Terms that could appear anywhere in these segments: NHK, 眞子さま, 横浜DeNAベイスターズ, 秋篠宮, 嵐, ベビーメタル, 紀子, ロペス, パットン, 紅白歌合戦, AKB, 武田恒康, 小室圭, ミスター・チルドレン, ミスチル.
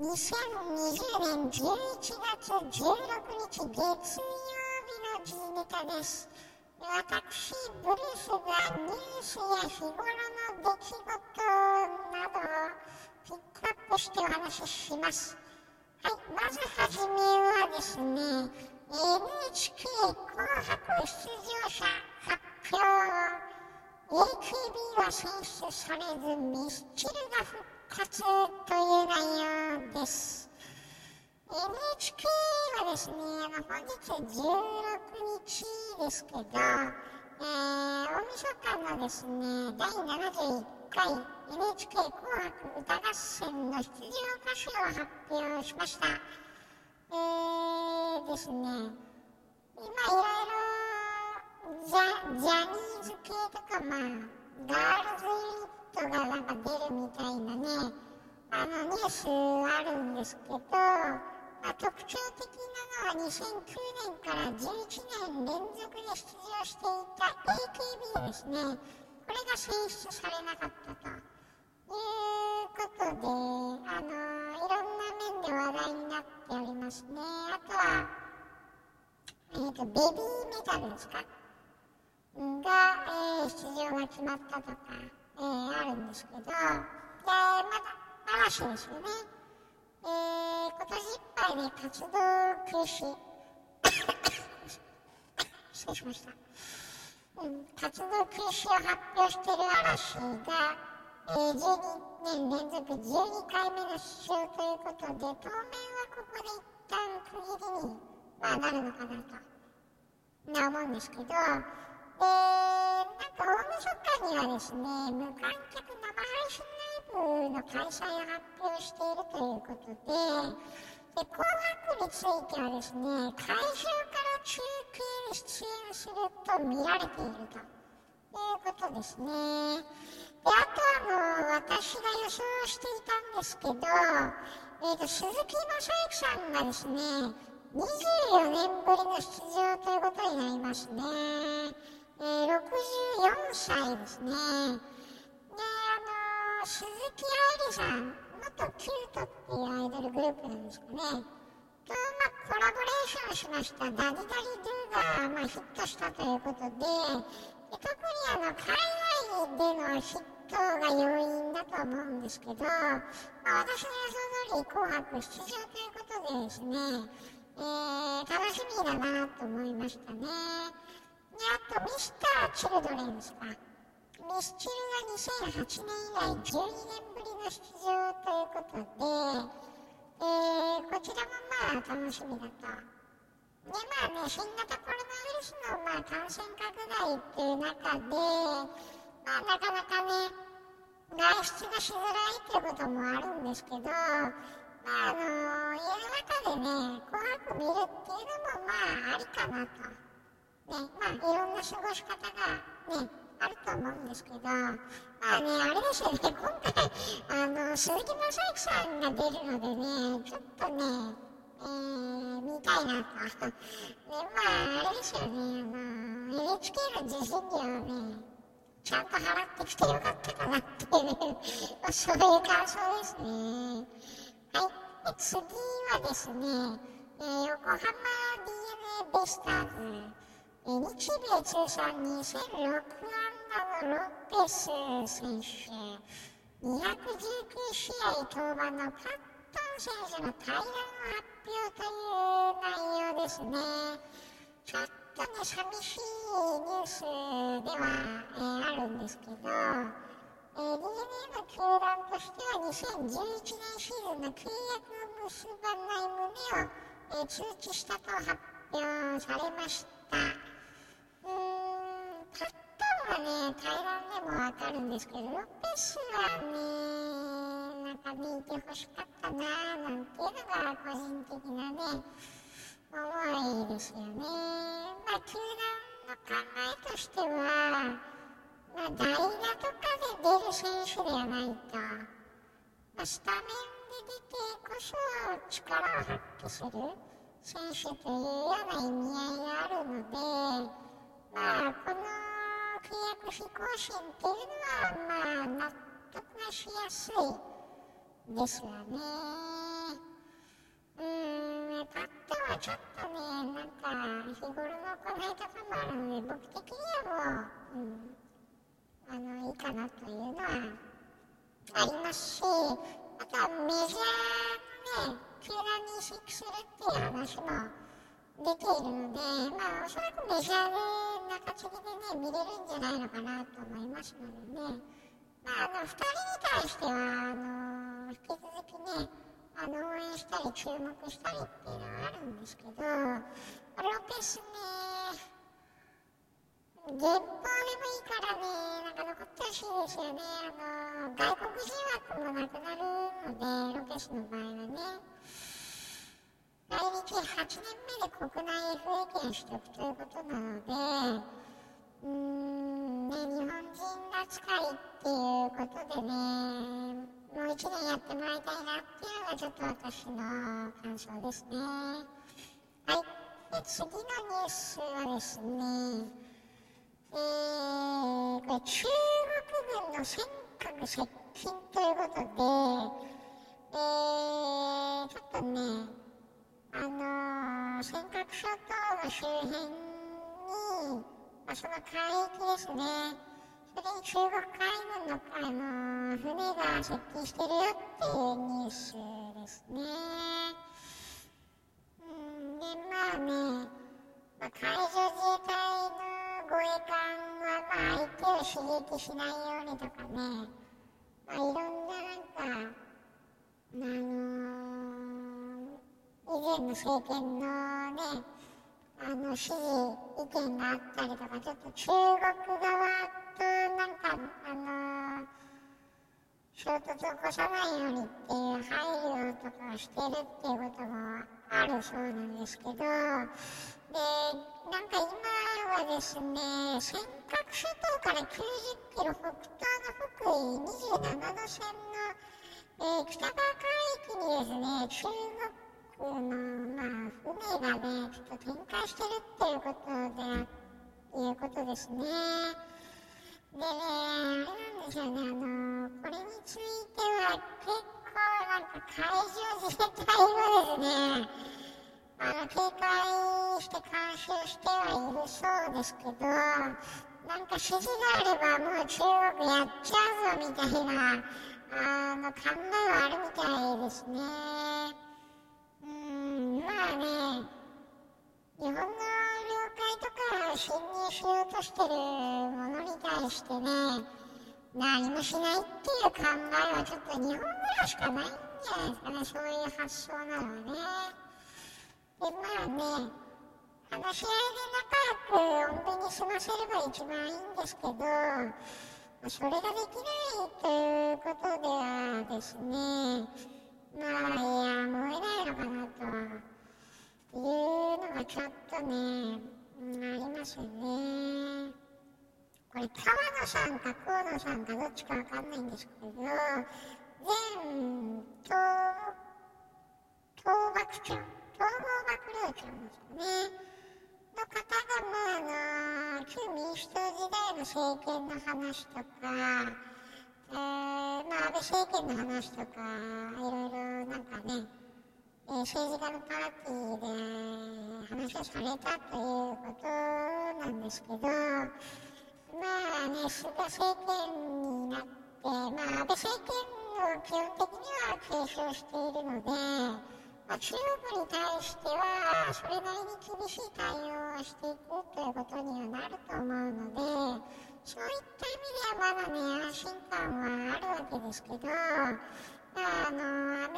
2020年11月16日月曜日のGネタです。私、ブレスがニュースや日頃の出来事などをピックアップしてお話しします。はい、まずはじめはですね、NHK 紅白出場者発表。AKB は選出されずミスチルが復活。活という内容です。NHK はですね、本日16日ですけど、大晦日のですね、第71回 NHK 紅白歌合戦の出場歌手を発表しました。ですね、今いろいろジャニーズ系とか、ガールズユニットがなんか出るみたいなね、ニュースあるんですけど、特徴的なのは2009年から11年連続で出場していた AKB ですね。これが選出されなかったということで、いろんな面で話題になっておりますね。あとは、ベビーメタルですかが、出場が決まったとか、あるんですけど、で、また嵐ですよね。今年いっぱいで活動休止失礼しました、活動休止を発表している嵐が、12年連続12回目の出場ということで、当面はここで一旦区切りに、なるのかなと思うんですけど、大晦日にはですね、無観客生配信ライブの開催を発表しているということで、紅白についてはですね、会場から中継に出演すると見られているということですね。で、あとは私が予想していたんですけど、鈴木雅之さんがですね、24年ぶりの出場ということになりますね。64歳ですね。で、鈴木愛理さん、元キュートっていうアイドルグループなんですかね。と、コラボレーションしましたダディダリドゥが、ヒットしたということで、特に海外でのヒットが要因だと思うんですけど、私の予想通り紅白出場ということでですね、楽しみだなと思いましたね。あと、ミスター・チルドレンですか。ミスチルが2008年以来12年ぶりの出場ということで、こちらも楽しみだと。で、新型コロナウイルスの感染拡大っていう中で、なかなかね、外出がしづらいっていうこともあるんですけど、家の中でね、紅白見るっていうのもありかなと。ね、いろんな過ごし方が、あると思うんですけど、あれですよね、今回、鈴木雅之さんが出るのでね、ちょっとね、見たいなと。で、あれですよね、NHK の受信料をね、ちゃんと払ってきてよかったかなっていう、そういう感想ですね。はい、次はですね、横浜 DNA ベイスターズ。日米通算2006安打のロペス選手、219試合登板のパットン選手の退団を発表という内容ですね。ちょっとね、寂しいニュースでは、あるんですけど、DNA の球団としては2011年シーズンの契約を結ばない旨を、通知したと発表されました。対談でもわかるんですけど、ロペスはね、いてほしかったなぁなんていうのが個人的なね、思いですよね。球団の考えとしては、代打とかで出る選手ではないと、スタメンで出てこそ力を発揮する選手というような意味合いがあるので、この契約非更新っていうのは、納得がしやすいですよね。パッとはちょっとね、なんか日頃の行いとかもあるので、僕的にはもう、いいかなというのはありますし、あとはメジャーのね、球団に移籍するっていう話も出ているので、まあおそらくメジャーで中継ぎでね、見れるんじゃないのかなと思いますのでね、まあ2人に対しては引き続きね、応援したり注目したりっていうのはあるんですけど、ロペスね、月報でもいいからね、なんか残ってほしいですよね。外国人枠もなくなるので、ロペスの場合はね、来日8年目で国内 FA 権取得ということなので、日本人扱いっていうことでね、もう1年やってもらいたいなっていうのがちょっと私の感想ですね。はい。で、次のニュースはですね、これ中国軍の尖閣接近ということで、ちょっとね、尖閣諸島の周辺に、その海域ですね、それに中国海軍の、船が接近してるよっていうニュースですね。で、まあね、海上自衛隊の護衛艦は、相手を刺激しないようにとかね、いろんな以前の政権のね、指示、意見があったりとか、ちょっと中国側なんか衝突を起こさないようにっていう配慮とかをしてるっていうこともあるそうなんですけど、で、なんか今はですね、尖閣諸島から90キロ、北東の北緯27度線の、北側海域にですね、中国の、船がね、ちょっと展開してるっていうことで、いうことですね。でね、あれなんですよね、これについては結構なんか海上自衛隊もですね、警戒して監視してはいるそうですけど、なんか指示があればもう中国やっちゃうぞみたいな、考えはあるみたいですね。まあね、日本の領海とか侵入しようとしてるものに対してね、何もしないっていう考えはちょっと日本ぐらいしかないんじゃないですかね、そういう発想なのね。で、まあね、話し合いで仲良く穏便に済ませれば一番いいんですけど、それができないということではですね、燃えないのかなとは。いうのがちょっとね、ありますよね。これ、川野さんか河野さんかどっちかわかんないんですけど、前統合幕僚長ですね。の方が、旧民主党時代の政権の話とか、安倍政権の話とか、いろいろなんかね、政治家のパーティーで話をされたということなんですけど、菅政権になって、安倍政権を基本的には継承しているので、中国に対してはそれなりに厳しい対応をしていくということにはなると思うので、そういった意味ではまだね、安心感はあるわけですけど、アメリカ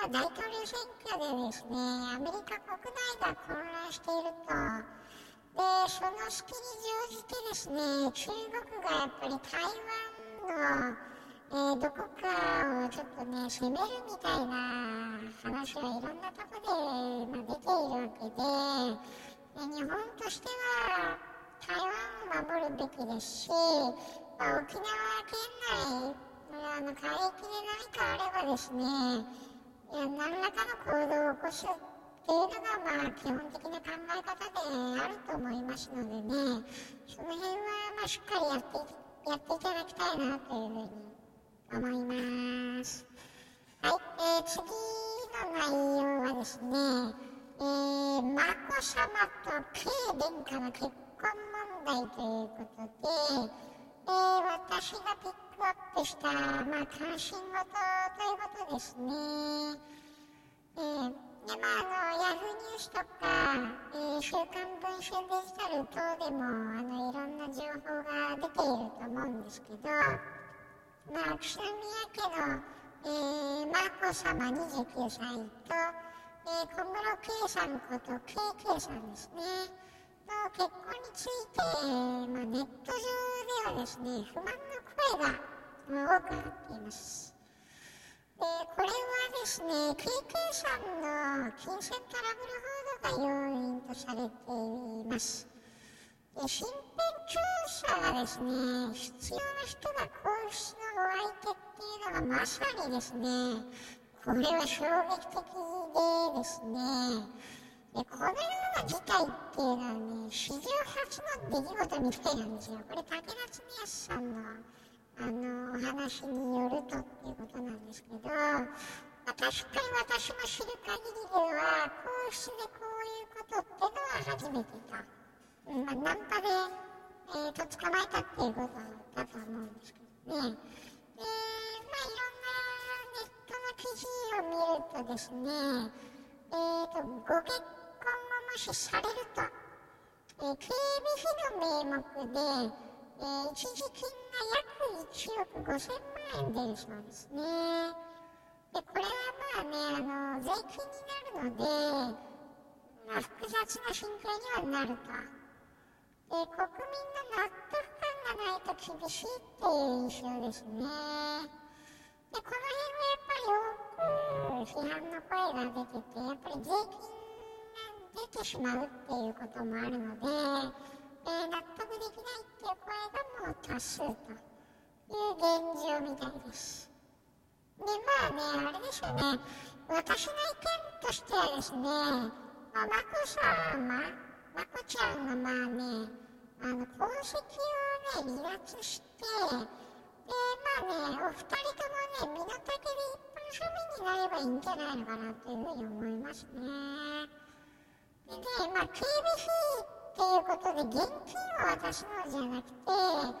大統領選挙でですね、アメリカ国内が混乱していると。で、その隙に乗じてですね、中国がやっぱり台湾の、どこかをちょっとね、攻めるみたいな話はいろんなとこで、出ているわけで、日本としては台湾を守るべきですし、沖縄県内、海域で何かあればですね、何らかの行動を起こすっていうのが、基本的な考え方であると思いますのでね、その辺は、しっかりやっていただきたいなというふうに思います。はい。次の内容はですね、まこさまと慶殿下の結婚問題ということで、私がピックアップした、関心事ということですね。ヤフーニュースとか、週刊文春デジタル等でもいろんな情報が出ていると思うんですけど、秋篠宮家の眞子さま29歳と、小室圭さんこと圭さんですねの結婚について、ネット上ではですね、不満の声が多くなっています。これはですね、圭さんの金銭トラブル報道が要因とされています。身辺調査がですね、必要な人が皇室のお相手っていうのがまさにですね、これは衝撃的でですね、このような事態っていうのはね、史上初の出来事みたいなんですよ。これ武田恒康さんのお話によるとっていうことなんですけど、確かに私の知る限りでは皇室でこういうことっていうのは初めてだ、ナンパで、捕まえたっていうことだと思うんですけどね。いろんなネットの記事を見るとですね、ご結婚をもしされると、警備費の名目で、一時金が約1億5000万円出るそうですね。で、これは税金になるので、複雑な心境にはなると。国民の納得感がないと厳しいっていう印象ですね。で、この辺はやっぱり多く批判の声が出てて、やっぱり税金が出てしまうっていうこともあるので、納得できないっていう声がもう多数という現状みたいです。で、あれですよね、私の意見としてはですね、まこちゃんが皇籍を離脱して、お二人とも身の丈で一般庶民になればいいんじゃないのかなというふうに思いますね。で、警備費っていうことで現金を渡すのじゃなくて、永遠に税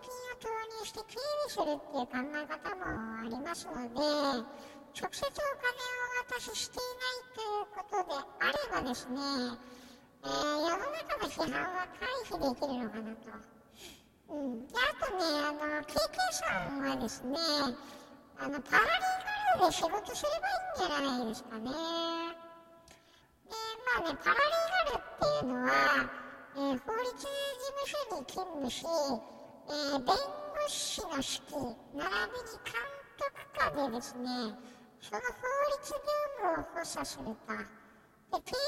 金を投入して警備するっていう考え方もありますので、直接お金をお渡ししていないということであればですね、世の中の批判は回避できるのかなと。で、あとね、KK さんはですね、パラリーガルで仕事すればいいんじゃないですかね。で、パラリーガルっていうのは、法律事務所に勤務し、弁護士の指揮、並びに監督下でですね、その法律業務を補佐すると。で、定型的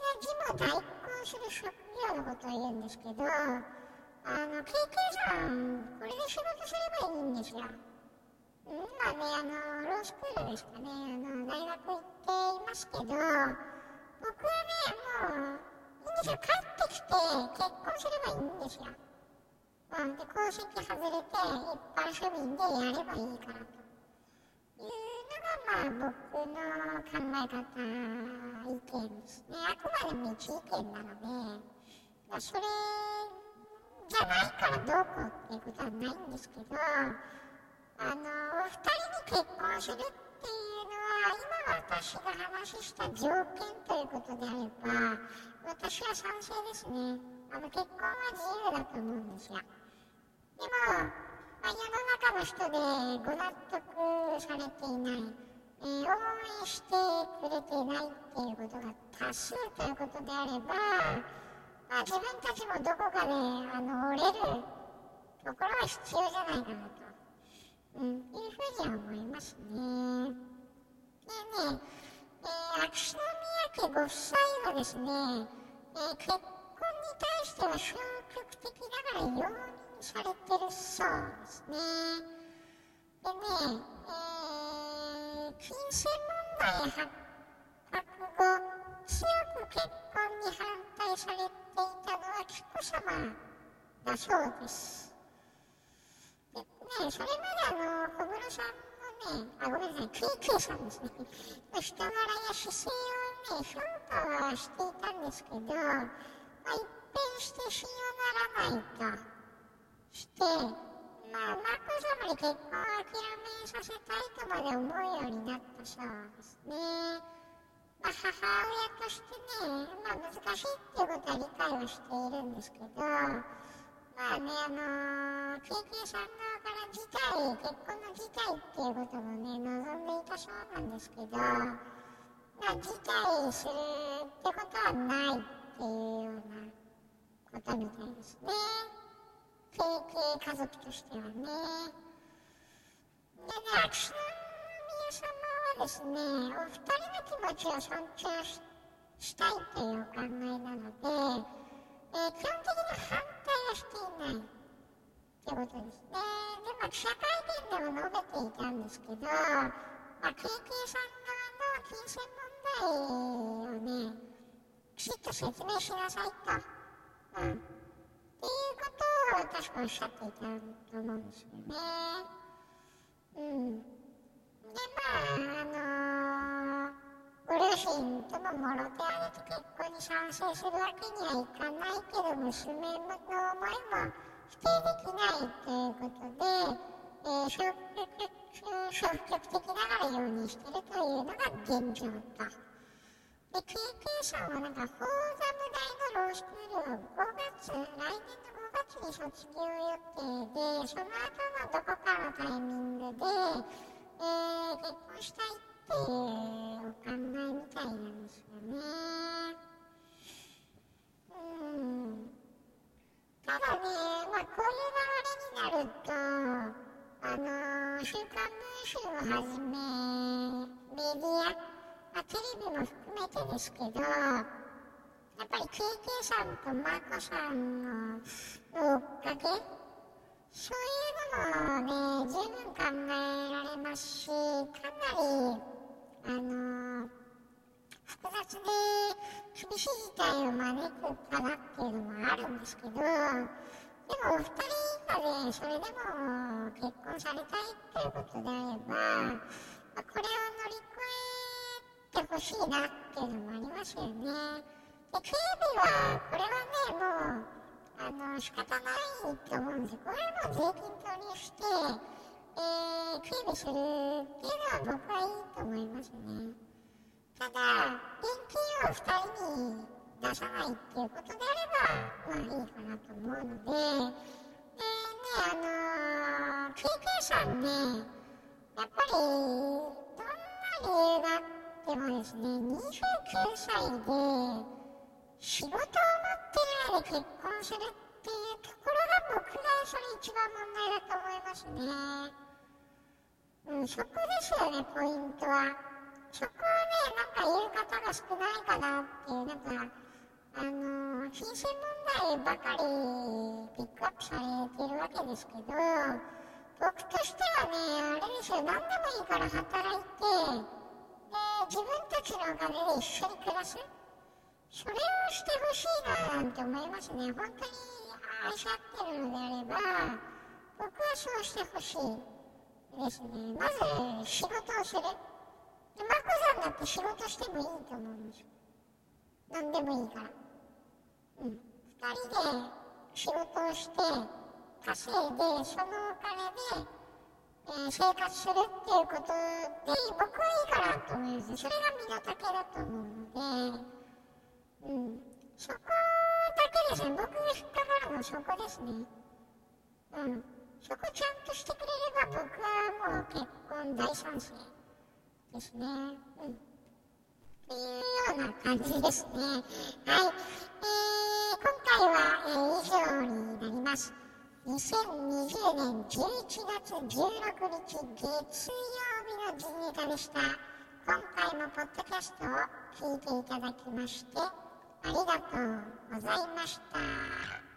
な事務を代行する職業のことを言うんですけど、KK さん、これで仕事すればいいんですよ。ロースクールですかね、大学行っていますけど、僕はね、もう、いいんですよ、帰ってきて結婚すればいいんですよ。で、皇籍外れて、一般庶民でやればいいからと。僕の考え方、意見ですね。あくまでも一意見なので、それじゃないからどうこうっていうことはないんですけど、お二人に結婚するっていうのは、今私が話した条件ということであれば、私は賛成ですね。結婚は自由だと思うんですよ。でも、世の中の人でご納得されていない、応援してくれていないっていうことが多数ということであれば、自分たちもどこかで折れるところは必要じゃないかなと、いうふうには思いますね。でね、秋篠宮家ご夫妻はですね、結婚に対しては消極的ながら容認されてるそうですね。でね、金銭問題発覚後、強く結婚に反対されていたのは紀子さまだそうです。でね、それまで小室さんもね、ね、あ、ごめんなさい、KK さんですね。人柄や姿勢をね、評価はしていたんですけど、まあ、一変して信用ならないとして、まあ、眞子さまに結婚を諦めさせたいとまで思うようになったそうですね。まあ、母親としてね、まあ、難しいっていうことは理解はしているんですけど、まあね、KK さん側から辞退、結婚の辞退っていうこともね、望んでいたそうなんですけど、まあ、辞退するってことはないっていうようなことみたいですね。KK 家族としてはね。でね、秋篠宮さまはですね、お二人の気持ちを尊重 したいというお考えなので、基本的に反対はしていないってことですね。で、まあ、記者会見でも述べていたんですけど、まあ、KK さん側の金銭問題をね、きちっと説明しなさいと、うん、っていうことを確かおっしゃっていたと思うんですよね。うん。で、まあ、ご両親とももろ手を挙げて結婚に賛成するわけにはいかないけど、娘の思いも否定できないということで、消極的ながら容認しているというのが現状だ。で、KK さんはなんか法座部大のロースクールを来年の5月に卒業予定で、その後のどこかのタイミングで、結婚したいっていうお考えみたいなんですよね。ただね、まあ、こういう流れになると、週刊文春をはじめ、メディア、まあ、テレビも含めてですけど、やっぱり KK さんと眞子さんの追っかけ、そういうのもね、十分考えられますし、かなり、複雑で厳しい事態を招くかなっていうのもあるんですけど、でもお二人がね、それでも結婚されたいっていうことであれば、まあ、これを乗り越えてほしいなっていうのもありますよね。で、警備は、これはね、もう、仕方ないと思うんですよ。これはもう税金投入して、警備するっていうのは僕はいいと思いますね。ただ、現金を2人に出さないっていうことであれば、まあいいかなと思うので、KK さんね、やっぱり、どんな理由があってもですね、29歳で仕事を持っている上で結婚するっていうところが僕がそれ一番問題だと思いますね。うん、そこですよね、ポイントは。そこはね、なんか言う方が少ないかなっていう、なんか、金銭問題ばかりピックアップされてるわけですけど、僕としてはね、あれですよ、何でもいいから働いて、自分たちのお金で一緒に暮らす。それをしてほしいななんて思いますね。本当に愛し合ってるのであれば、僕はそうしてほしい。ですね、まず仕事をする。で、眞子さんだって仕事してもいいと思うんですよ。何でもいいから。うん。2人で仕事をして、稼いで、そのお金で、生活するっていうことで、僕はいいかなと思いますね。それが身の丈だと思うので、うん。そこだけですね。僕が引っかかるのはそこですね。うん。そこちゃんとしてくれれば僕はもう結婚大賛成ですね。うん。っていうような感じですね。はい。今回は以上になります。2020年11月16日月曜日の時ネタでした。今回もポッドキャストを聞いていただきましてありがとうございました。